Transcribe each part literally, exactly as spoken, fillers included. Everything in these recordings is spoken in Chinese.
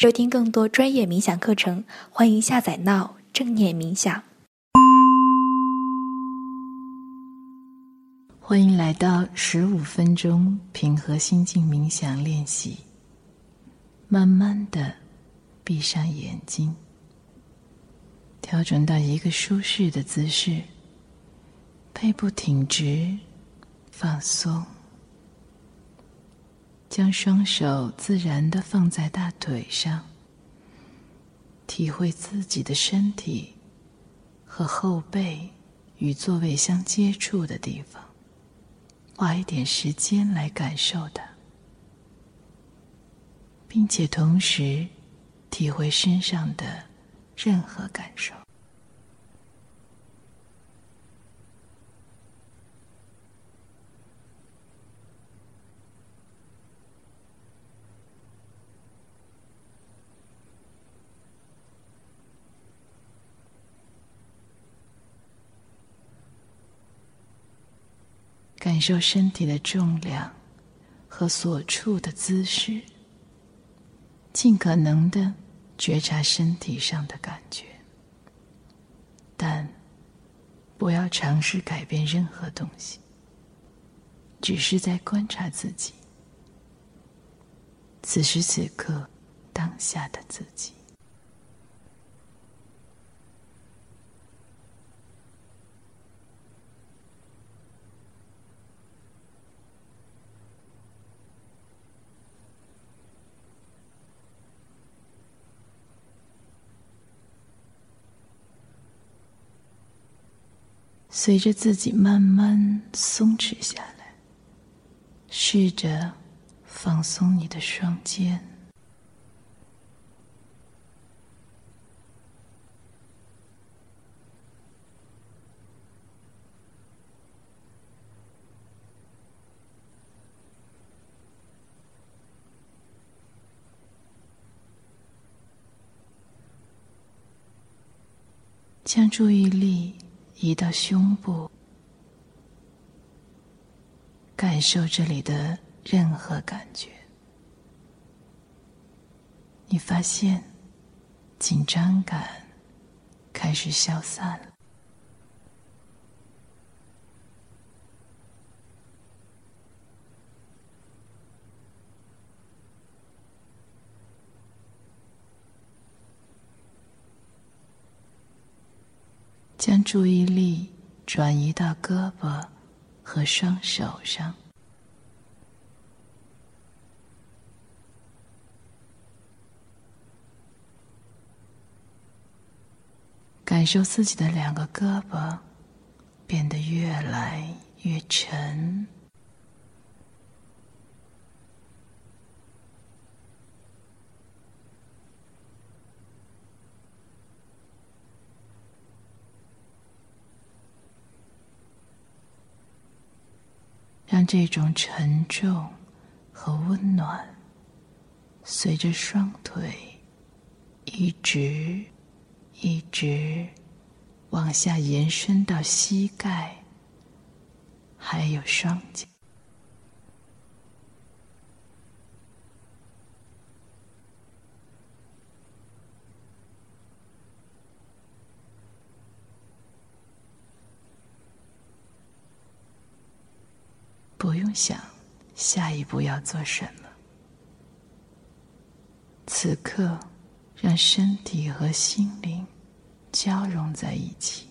收听更多专业冥想课程，欢迎下载 Now 正念冥想。欢迎来到十五分钟平和心境冥想练习。慢慢的闭上眼睛，调整到一个舒适的姿势，背部挺直，放松。将双手自然地放在大腿上，体会自己的身体和后背与座位相接触的地方，花一点时间来感受它，并且同时体会身上的任何感受。感受身体的重量和所处的姿势，尽可能地觉察身体上的感觉，但不要尝试改变任何东西，只是在观察自己，此时此刻当下的自己。随着自己慢慢松弛下来，试着放松你的双肩，将注意力移到胸部，感受这里的任何感觉。你发现紧张感开始消散了，将注意力转移到胳膊和双手上，感受自己的两个胳膊变得越来越沉，让这种沉重和温暖随着双腿一直一直往下延伸到膝盖，还有双脚。不用想下一步要做什么，此刻让身体和心灵交融在一起。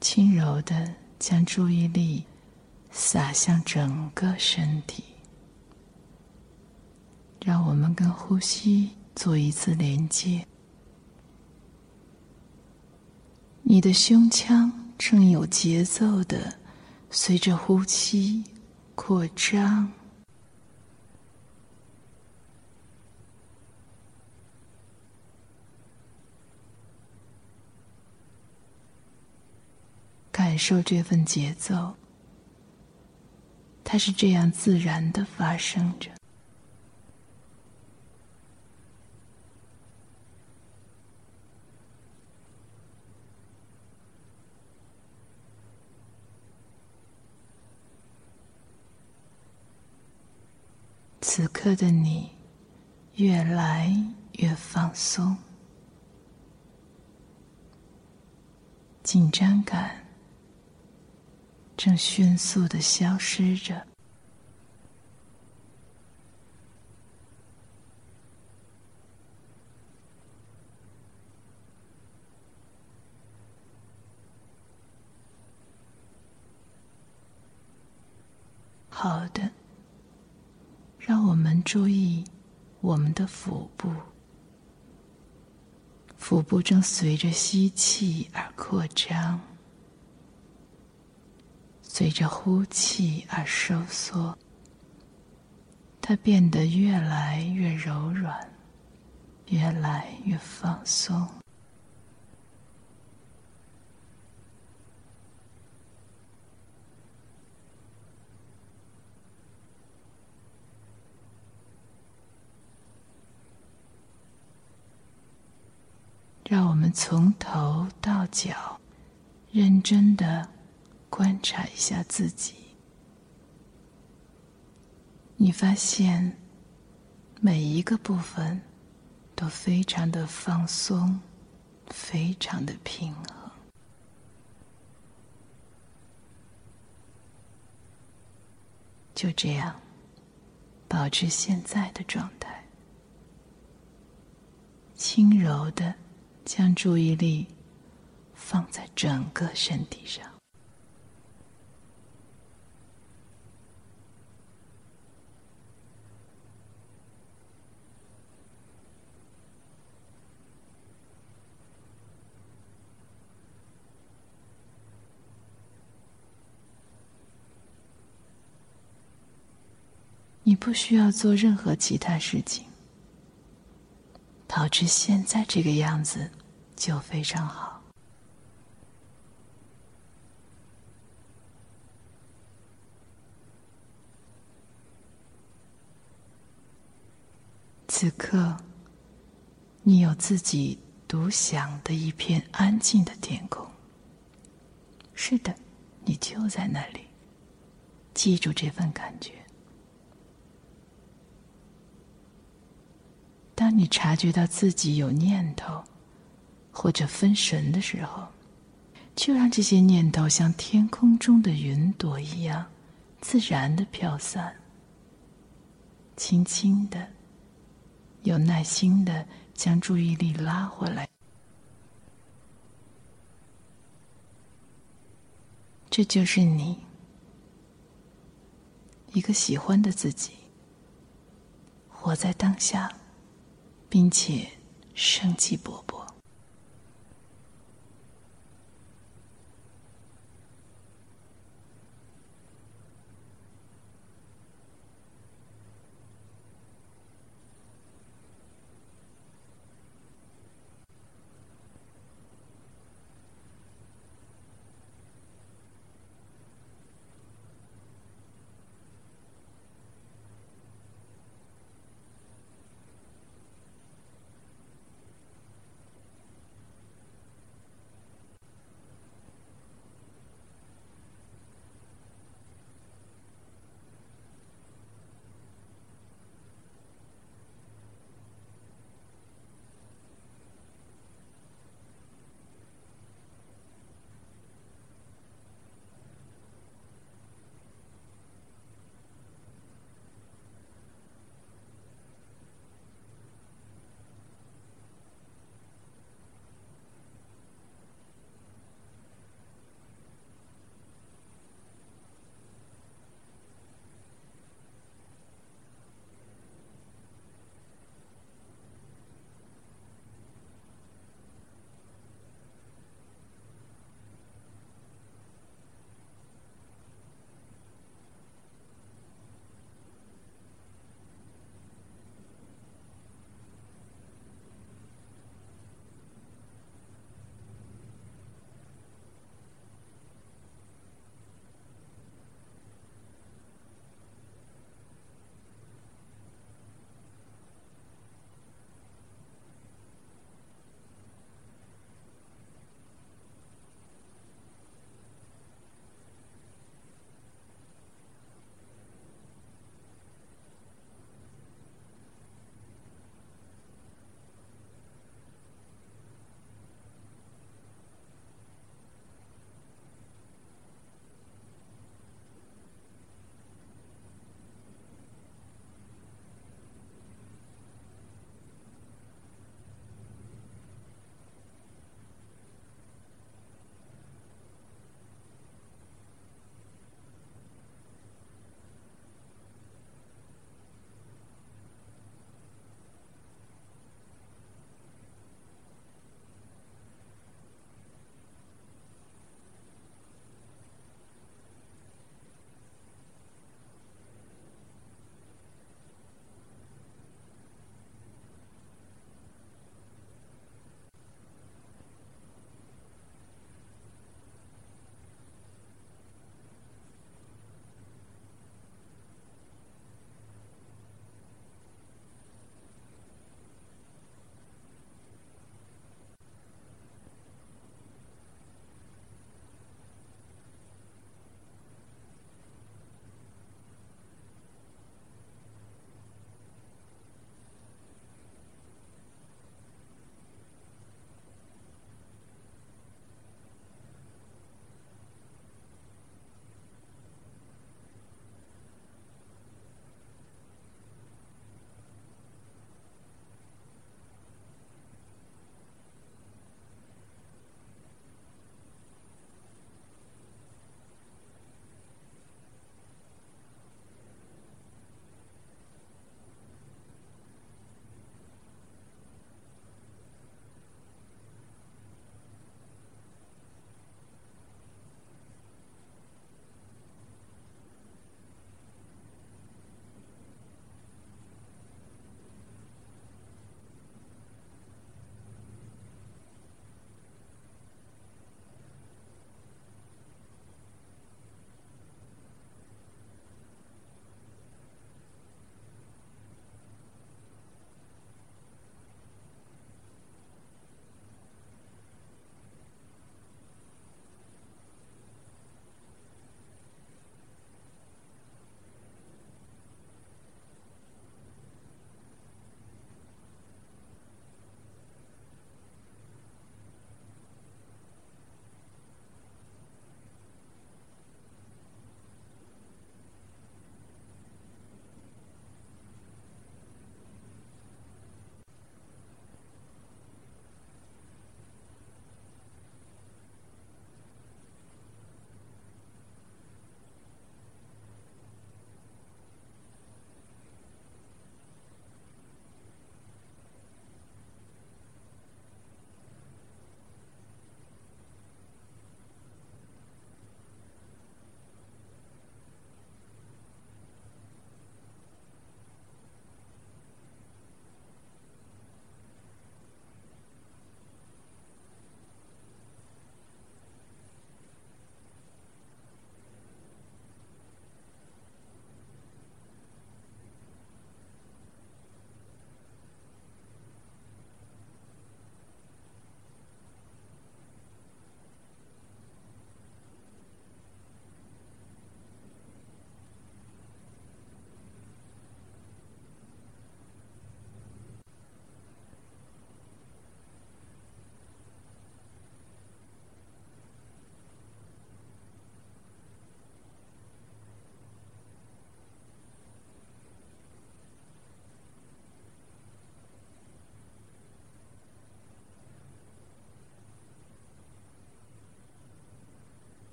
轻柔地将注意力洒向整个身体，让我们跟呼吸做一次连接。你的胸腔正有节奏地随着呼气扩张，感受这份节奏，它是这样自然地发生着。此刻的你，越来越放松，紧张感正迅速地消失着。好的，让我们注意我们的腹部，腹部正随着吸气而扩张，随着呼气而收缩，它变得越来越柔软，越来越放松。让我们从头到脚，认真地观察一下自己。你发现每一个部分都非常的放松，非常的平衡。就这样，保持现在的状态，轻柔的将注意力放在整个身体上。你不需要做任何其他事情，保持现在这个样子就非常好。此刻，你有自己独享的一片安静的天空。是的，你就在那里，记住这份感觉。当你察觉到自己有念头或者分神的时候，就让这些念头像天空中的云朵一样自然地飘散，轻轻的、有耐心的将注意力拉回来。这就是你，一个喜欢的自己，活在当下，并且生气勃勃。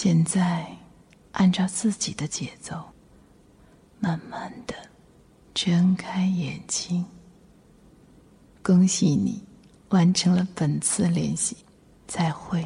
现在按照自己的节奏，慢慢的睁开眼睛。恭喜你完成了本次练习，再会。